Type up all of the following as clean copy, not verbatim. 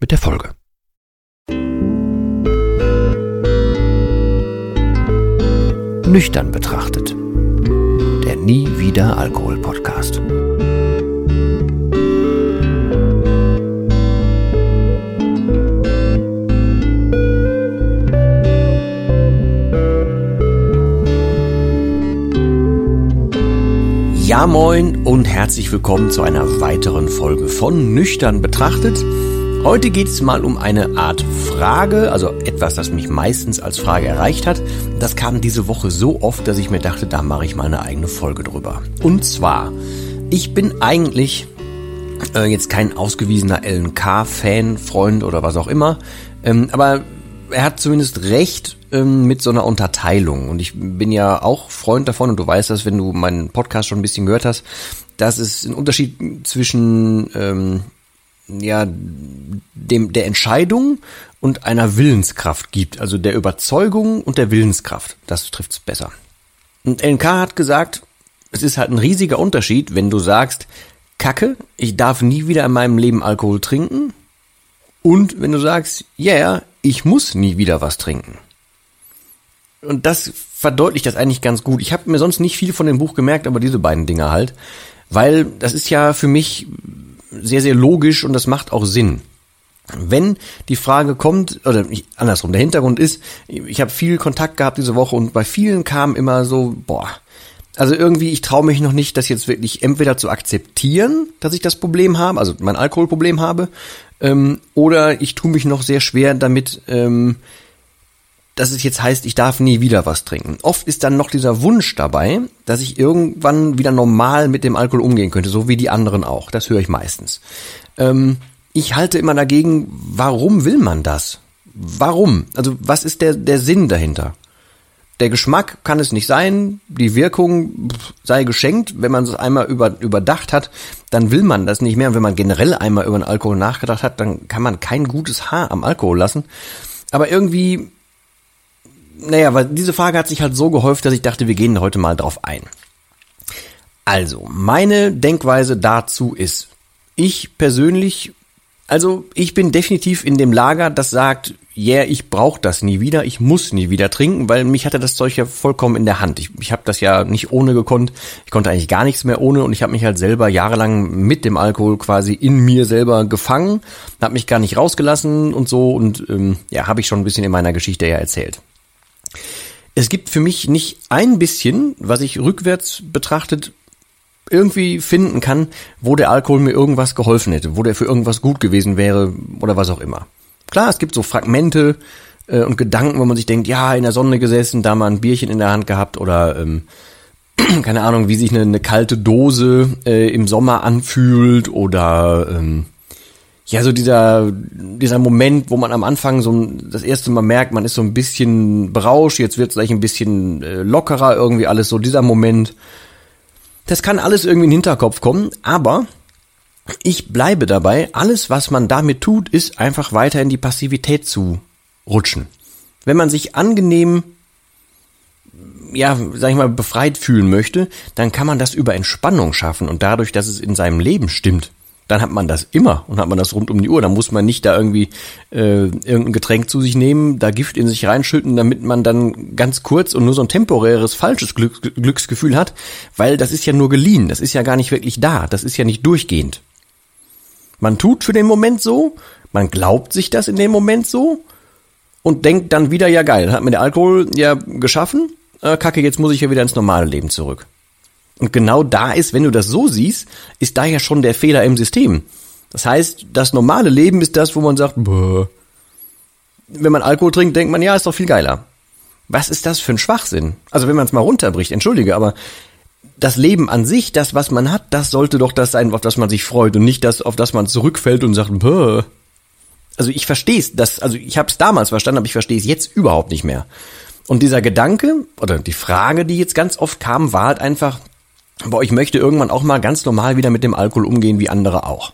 mit der Folge. Nüchtern betrachtet. Der Nie wieder Alkohol Podcast. Ja moin und herzlich willkommen zu einer weiteren Folge von Nüchtern betrachtet. Heute geht's mal um eine Art Frage, also etwas, das mich meistens als Frage erreicht hat. Das kam diese Woche so oft, dass ich mir dachte, da mache ich mal eine eigene Folge drüber. Und zwar, ich bin eigentlich jetzt kein ausgewiesener LNK-Fan, Freund oder was auch immer, aber er hat zumindest recht mit so einer Unterteilung. Und ich bin ja auch Freund davon, und du weißt das, wenn du meinen Podcast schon ein bisschen gehört hast, dass es einen Unterschied zwischen der Entscheidung und einer Willenskraft gibt, also der Überzeugung und der Willenskraft. Das trifft's besser. Und LNK hat gesagt, es ist halt ein riesiger Unterschied, wenn du sagst, Kacke, ich darf nie wieder in meinem Leben Alkohol trinken, und wenn du sagst, yeah, ich muss nie wieder was trinken. Und das verdeutlicht das eigentlich ganz gut. Ich habe mir sonst nicht viel von dem Buch gemerkt, aber diese beiden Dinger halt, weil das ist ja für mich sehr, sehr logisch und das macht auch Sinn. Wenn die Frage kommt, oder andersrum, der Hintergrund ist, ich habe viel Kontakt gehabt diese Woche und bei vielen kam immer so, also irgendwie, ich traue mich noch nicht, das jetzt wirklich entweder zu akzeptieren, dass ich das Problem habe, also mein Alkoholproblem habe, oder ich tue mich noch sehr schwer damit, dass es jetzt heißt, ich darf nie wieder was trinken. Oft ist dann noch dieser Wunsch dabei, dass ich irgendwann wieder normal mit dem Alkohol umgehen könnte, so wie die anderen auch. Das höre ich meistens. Ich halte immer dagegen, warum will man das? Warum? Also was ist der Sinn dahinter? Der Geschmack kann es nicht sein, die Wirkung sei geschenkt. Wenn man es einmal überdacht hat, dann will man das nicht mehr. Und wenn man generell einmal über den Alkohol nachgedacht hat, dann kann man kein gutes Haar am Alkohol lassen. Aber irgendwie, weil diese Frage hat sich halt so gehäuft, dass ich dachte, wir gehen heute mal drauf ein. Also, meine Denkweise dazu ist, ich bin definitiv in dem Lager, das sagt, yeah, ich brauche das nie wieder, ich muss nie wieder trinken, weil mich hatte das Zeug ja vollkommen in der Hand. Ich habe das ja nicht ohne gekonnt, ich konnte eigentlich gar nichts mehr ohne und ich habe mich halt selber jahrelang mit dem Alkohol quasi in mir selber gefangen, habe mich gar nicht rausgelassen und so und habe ich schon ein bisschen in meiner Geschichte ja erzählt. Es gibt für mich nicht ein bisschen, was ich rückwärts betrachtet irgendwie finden kann, wo der Alkohol mir irgendwas geholfen hätte, wo der für irgendwas gut gewesen wäre oder was auch immer. Klar, es gibt so Fragmente und Gedanken, wo man sich denkt, ja, in der Sonne gesessen, da mal ein Bierchen in der Hand gehabt oder keine Ahnung, wie sich eine kalte Dose im Sommer anfühlt oder so dieser Moment, wo man am Anfang das erste Mal merkt, man ist so ein bisschen berauscht, jetzt wird es gleich ein bisschen lockerer, irgendwie alles so, dieser Moment. Das kann alles irgendwie in den Hinterkopf kommen, aber ich bleibe dabei, alles, was man damit tut, ist einfach weiter in die Passivität zu rutschen. Wenn man sich angenehm, befreit fühlen möchte, dann kann man das über Entspannung schaffen und dadurch, dass es in seinem Leben stimmt. Dann hat man das immer und hat man das rund um die Uhr. Dann muss man nicht da irgendwie irgendein Getränk zu sich nehmen, da Gift in sich reinschütten, damit man dann ganz kurz und nur so ein temporäres, falsches Glücksgefühl hat, weil das ist ja nur geliehen, das ist ja gar nicht wirklich da, das ist ja nicht durchgehend. Man tut für den Moment so, man glaubt sich das in dem Moment so und denkt dann wieder, ja geil, hat mir der Alkohol ja geschaffen, Kacke, jetzt muss ich ja wieder ins normale Leben zurück. Und genau da ist, wenn du das so siehst, ist da ja schon der Fehler im System. Das heißt, das normale Leben ist das, wo man sagt, wenn man Alkohol trinkt, denkt man, ja, ist doch viel geiler. Was ist das für ein Schwachsinn? Also wenn man es mal runterbricht, entschuldige, aber das Leben an sich, das, was man hat, das sollte doch das sein, auf das man sich freut und nicht das, auf das man zurückfällt und sagt, Also ich verstehe es, also ich habe es damals verstanden, aber ich verstehe es jetzt überhaupt nicht mehr. Und dieser Gedanke oder die Frage, die jetzt ganz oft kam, war halt einfach, boah, ich möchte irgendwann auch mal ganz normal wieder mit dem Alkohol umgehen, wie andere auch.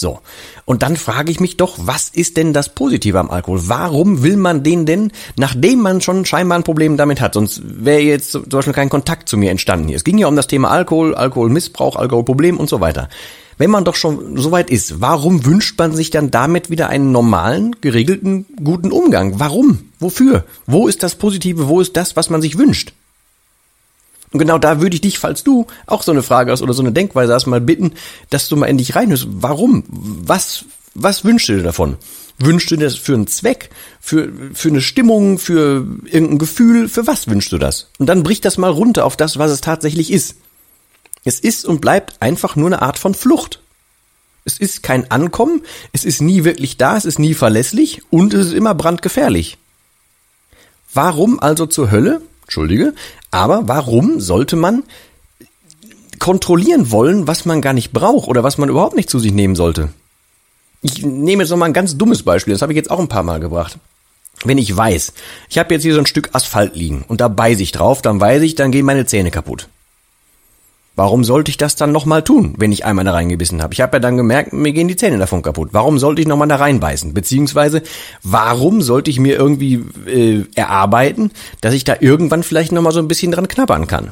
So, und dann frage ich mich doch, was ist denn das Positive am Alkohol? Warum will man den denn, nachdem man schon scheinbar ein Problem damit hat? Sonst wäre jetzt zum Beispiel kein Kontakt zu mir entstanden hier. Es ging ja um das Thema Alkohol, Alkoholmissbrauch, Alkoholproblem und so weiter. Wenn man doch schon so weit ist, warum wünscht man sich dann damit wieder einen normalen, geregelten, guten Umgang? Warum? Wofür? Wo ist das Positive? Wo ist das, was man sich wünscht? Und genau da würde ich dich, falls du auch so eine Frage hast oder so eine Denkweise hast, mal bitten, dass du mal in dich reinhörst. Warum? Was wünschst du dir davon? Wünschst du dir das für einen Zweck? Für eine Stimmung? Für irgendein Gefühl? Für was wünschst du das? Und dann brich das mal runter auf das, was es tatsächlich ist. Es ist und bleibt einfach nur eine Art von Flucht. Es ist kein Ankommen, es ist nie wirklich da, es ist nie verlässlich und es ist immer brandgefährlich. Warum also zur Hölle? Entschuldige, aber warum sollte man kontrollieren wollen, was man gar nicht braucht oder was man überhaupt nicht zu sich nehmen sollte? Ich nehme jetzt nochmal ein ganz dummes Beispiel, das habe ich jetzt auch ein paar Mal gebracht. Wenn ich weiß, ich habe jetzt hier so ein Stück Asphalt liegen und da beiße ich drauf, dann weiß ich, dann gehen meine Zähne kaputt. Warum sollte ich das dann nochmal tun, wenn ich einmal da reingebissen habe? Ich habe ja dann gemerkt, mir gehen die Zähne davon kaputt. Warum sollte ich nochmal da reinbeißen? Beziehungsweise, warum sollte ich mir irgendwie erarbeiten, dass ich da irgendwann vielleicht nochmal so ein bisschen dran knabbern kann?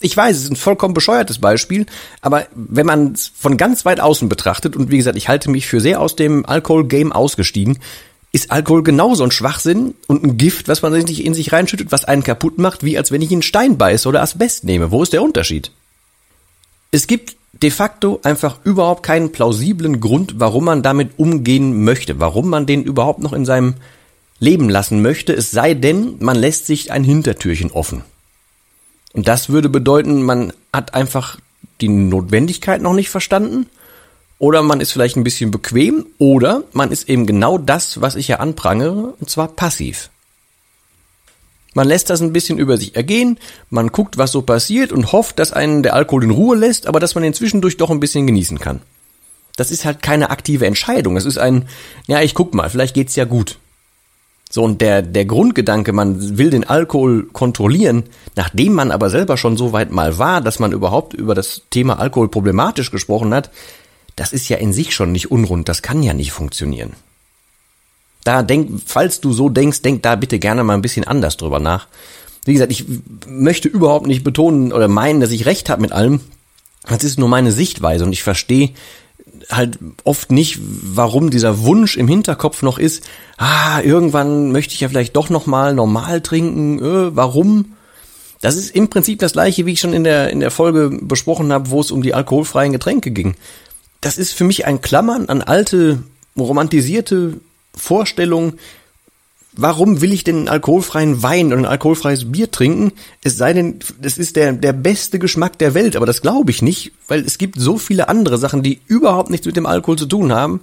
Ich weiß, es ist ein vollkommen bescheuertes Beispiel, aber wenn man es von ganz weit außen betrachtet, und wie gesagt, ich halte mich für sehr aus dem Alkohol-Game ausgestiegen, ist Alkohol genauso ein Schwachsinn und ein Gift, was man in sich reinschüttet, was einen kaputt macht, wie als wenn ich einen Stein beiße oder Asbest nehme. Wo ist der Unterschied? Es gibt de facto einfach überhaupt keinen plausiblen Grund, warum man damit umgehen möchte, warum man den überhaupt noch in seinem Leben lassen möchte, es sei denn, man lässt sich ein Hintertürchen offen. Und das würde bedeuten, man hat einfach die Notwendigkeit noch nicht verstanden oder man ist vielleicht ein bisschen bequem oder man ist eben genau das, was ich ja anprangere, und zwar passiv. Man lässt das ein bisschen über sich ergehen, man guckt, was so passiert und hofft, dass einen der Alkohol in Ruhe lässt, aber dass man ihn zwischendurch doch ein bisschen genießen kann. Das ist halt keine aktive Entscheidung, es ist ein, ja, ich guck mal, vielleicht geht's ja gut. So, und der Grundgedanke, man will den Alkohol kontrollieren, nachdem man aber selber schon so weit mal war, dass man überhaupt über das Thema Alkohol problematisch gesprochen hat, das ist ja in sich schon nicht unrund, das kann ja nicht funktionieren. Falls du so denkst, denk da bitte gerne mal ein bisschen anders drüber nach. Wie gesagt, ich möchte überhaupt nicht betonen oder meinen, dass ich recht habe mit allem. Das ist nur meine Sichtweise und ich verstehe halt oft nicht, warum dieser Wunsch im Hinterkopf noch ist, irgendwann möchte ich ja vielleicht doch nochmal normal trinken, warum? Das ist im Prinzip das Gleiche, wie ich schon in der Folge besprochen habe, wo es um die alkoholfreien Getränke ging. Das ist für mich ein Klammern an alte, romantisierte Vorstellung, warum will ich denn einen alkoholfreien Wein oder ein alkoholfreies Bier trinken? Es sei denn, das ist der beste Geschmack der Welt, aber das glaube ich nicht, weil es gibt so viele andere Sachen, die überhaupt nichts mit dem Alkohol zu tun haben,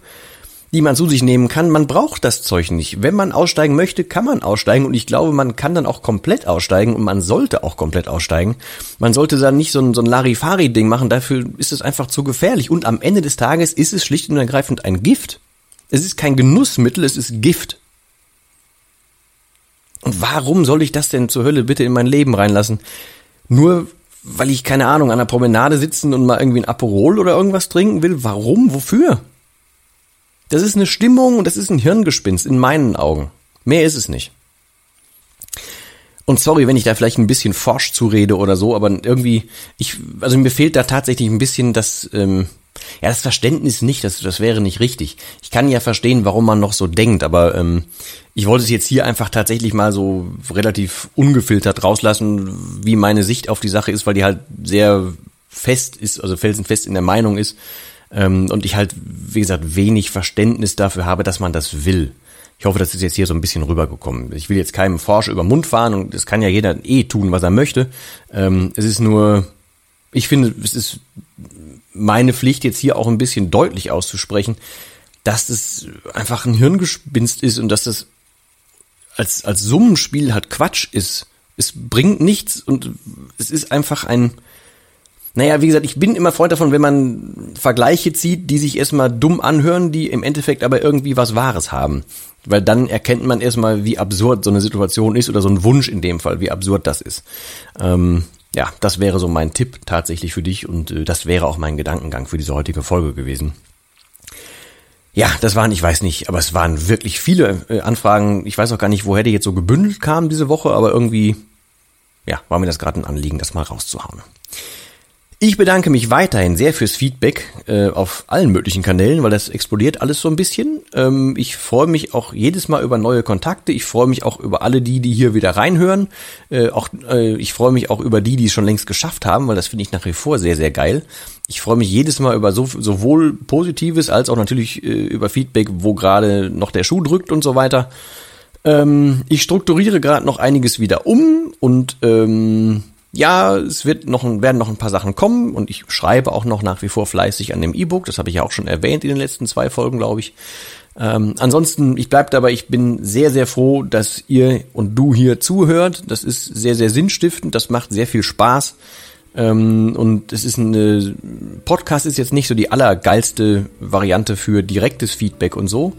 die man zu sich nehmen kann. Man braucht das Zeug nicht. Wenn man aussteigen möchte, kann man aussteigen und ich glaube, man kann dann auch komplett aussteigen und man sollte auch komplett aussteigen. Man sollte dann nicht so ein Larifari-Ding machen, dafür ist es einfach zu gefährlich und am Ende des Tages ist es schlicht und ergreifend ein Gift. Es ist kein Genussmittel, es ist Gift. Und warum soll ich das denn zur Hölle bitte in mein Leben reinlassen? Nur weil ich, keine Ahnung, an der Promenade sitzen und mal irgendwie ein Aperol oder irgendwas trinken will? Warum? Wofür? Das ist eine Stimmung und das ist ein Hirngespinst in meinen Augen. Mehr ist es nicht. Und sorry, wenn ich da vielleicht ein bisschen forsch zurede oder so, aber irgendwie, mir fehlt da tatsächlich ein bisschen das... das Verständnis nicht, das wäre nicht richtig. Ich kann ja verstehen, warum man noch so denkt, aber ich wollte es jetzt hier einfach tatsächlich mal so relativ ungefiltert rauslassen, wie meine Sicht auf die Sache ist, weil die halt sehr fest ist, also felsenfest in der Meinung ist und ich halt, wie gesagt, wenig Verständnis dafür habe, dass man das will. Ich hoffe, das ist jetzt hier so ein bisschen rübergekommen. Ich will jetzt keinem Forscher über den Mund fahren und das kann ja jeder tun, was er möchte. Es ist nur, ich finde, es ist meine Pflicht jetzt hier auch ein bisschen deutlich auszusprechen, dass das einfach ein Hirngespinst ist und dass das als Summenspiel halt Quatsch ist. Es bringt nichts und es ist einfach ein, Naja, wie gesagt, ich bin immer Freund davon, wenn man Vergleiche zieht, die sich erstmal dumm anhören, die im Endeffekt aber irgendwie was Wahres haben. Weil dann erkennt man erstmal, wie absurd so eine Situation ist oder so ein Wunsch in dem Fall, wie absurd das ist. Ja, das wäre so mein Tipp tatsächlich für dich und das wäre auch mein Gedankengang für diese heutige Folge gewesen. Ja, das waren, ich weiß nicht, aber es waren wirklich viele Anfragen. Ich weiß auch gar nicht, woher die jetzt so gebündelt kamen diese Woche, aber irgendwie, ja, war mir das gerade ein Anliegen, das mal rauszuhauen. Ich bedanke mich weiterhin sehr fürs Feedback auf allen möglichen Kanälen, weil das explodiert alles so ein bisschen. Ich freue mich auch jedes Mal über neue Kontakte. Ich freue mich auch über alle die hier wieder reinhören. Ich freue mich auch über die es schon längst geschafft haben, weil das finde ich nach wie vor sehr, sehr geil. Ich freue mich jedes Mal über sowohl Positives als auch natürlich über Feedback, wo gerade noch der Schuh drückt und so weiter. Ich strukturiere gerade noch einiges wieder um und ja, es werden noch ein paar Sachen kommen und ich schreibe auch noch nach wie vor fleißig an dem E-Book. Das habe ich ja auch schon erwähnt in den letzten 2 Folgen, glaube ich. Ansonsten, ich bleibe dabei, ich bin sehr, sehr froh, dass ihr und du hier zuhört. Das ist sehr, sehr sinnstiftend, das macht sehr viel Spaß. Und es ist Podcast ist jetzt nicht so die allergeilste Variante für direktes Feedback und so.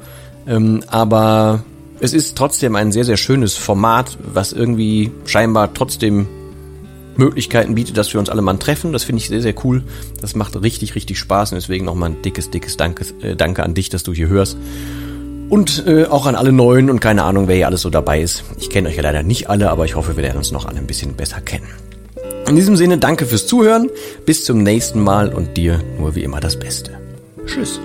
Aber es ist trotzdem ein sehr, sehr schönes Format, was irgendwie scheinbar trotzdem Möglichkeiten bietet, dass wir uns alle mal treffen. Das finde ich sehr, sehr cool. Das macht richtig, richtig Spaß und deswegen nochmal ein dickes, dickes Danke an dich, dass du hier hörst. Und auch an alle Neuen und keine Ahnung, wer hier alles so dabei ist. Ich kenne euch ja leider nicht alle, aber ich hoffe, wir lernen uns noch alle ein bisschen besser kennen. In diesem Sinne, danke fürs Zuhören. Bis zum nächsten Mal und dir nur wie immer das Beste. Tschüss.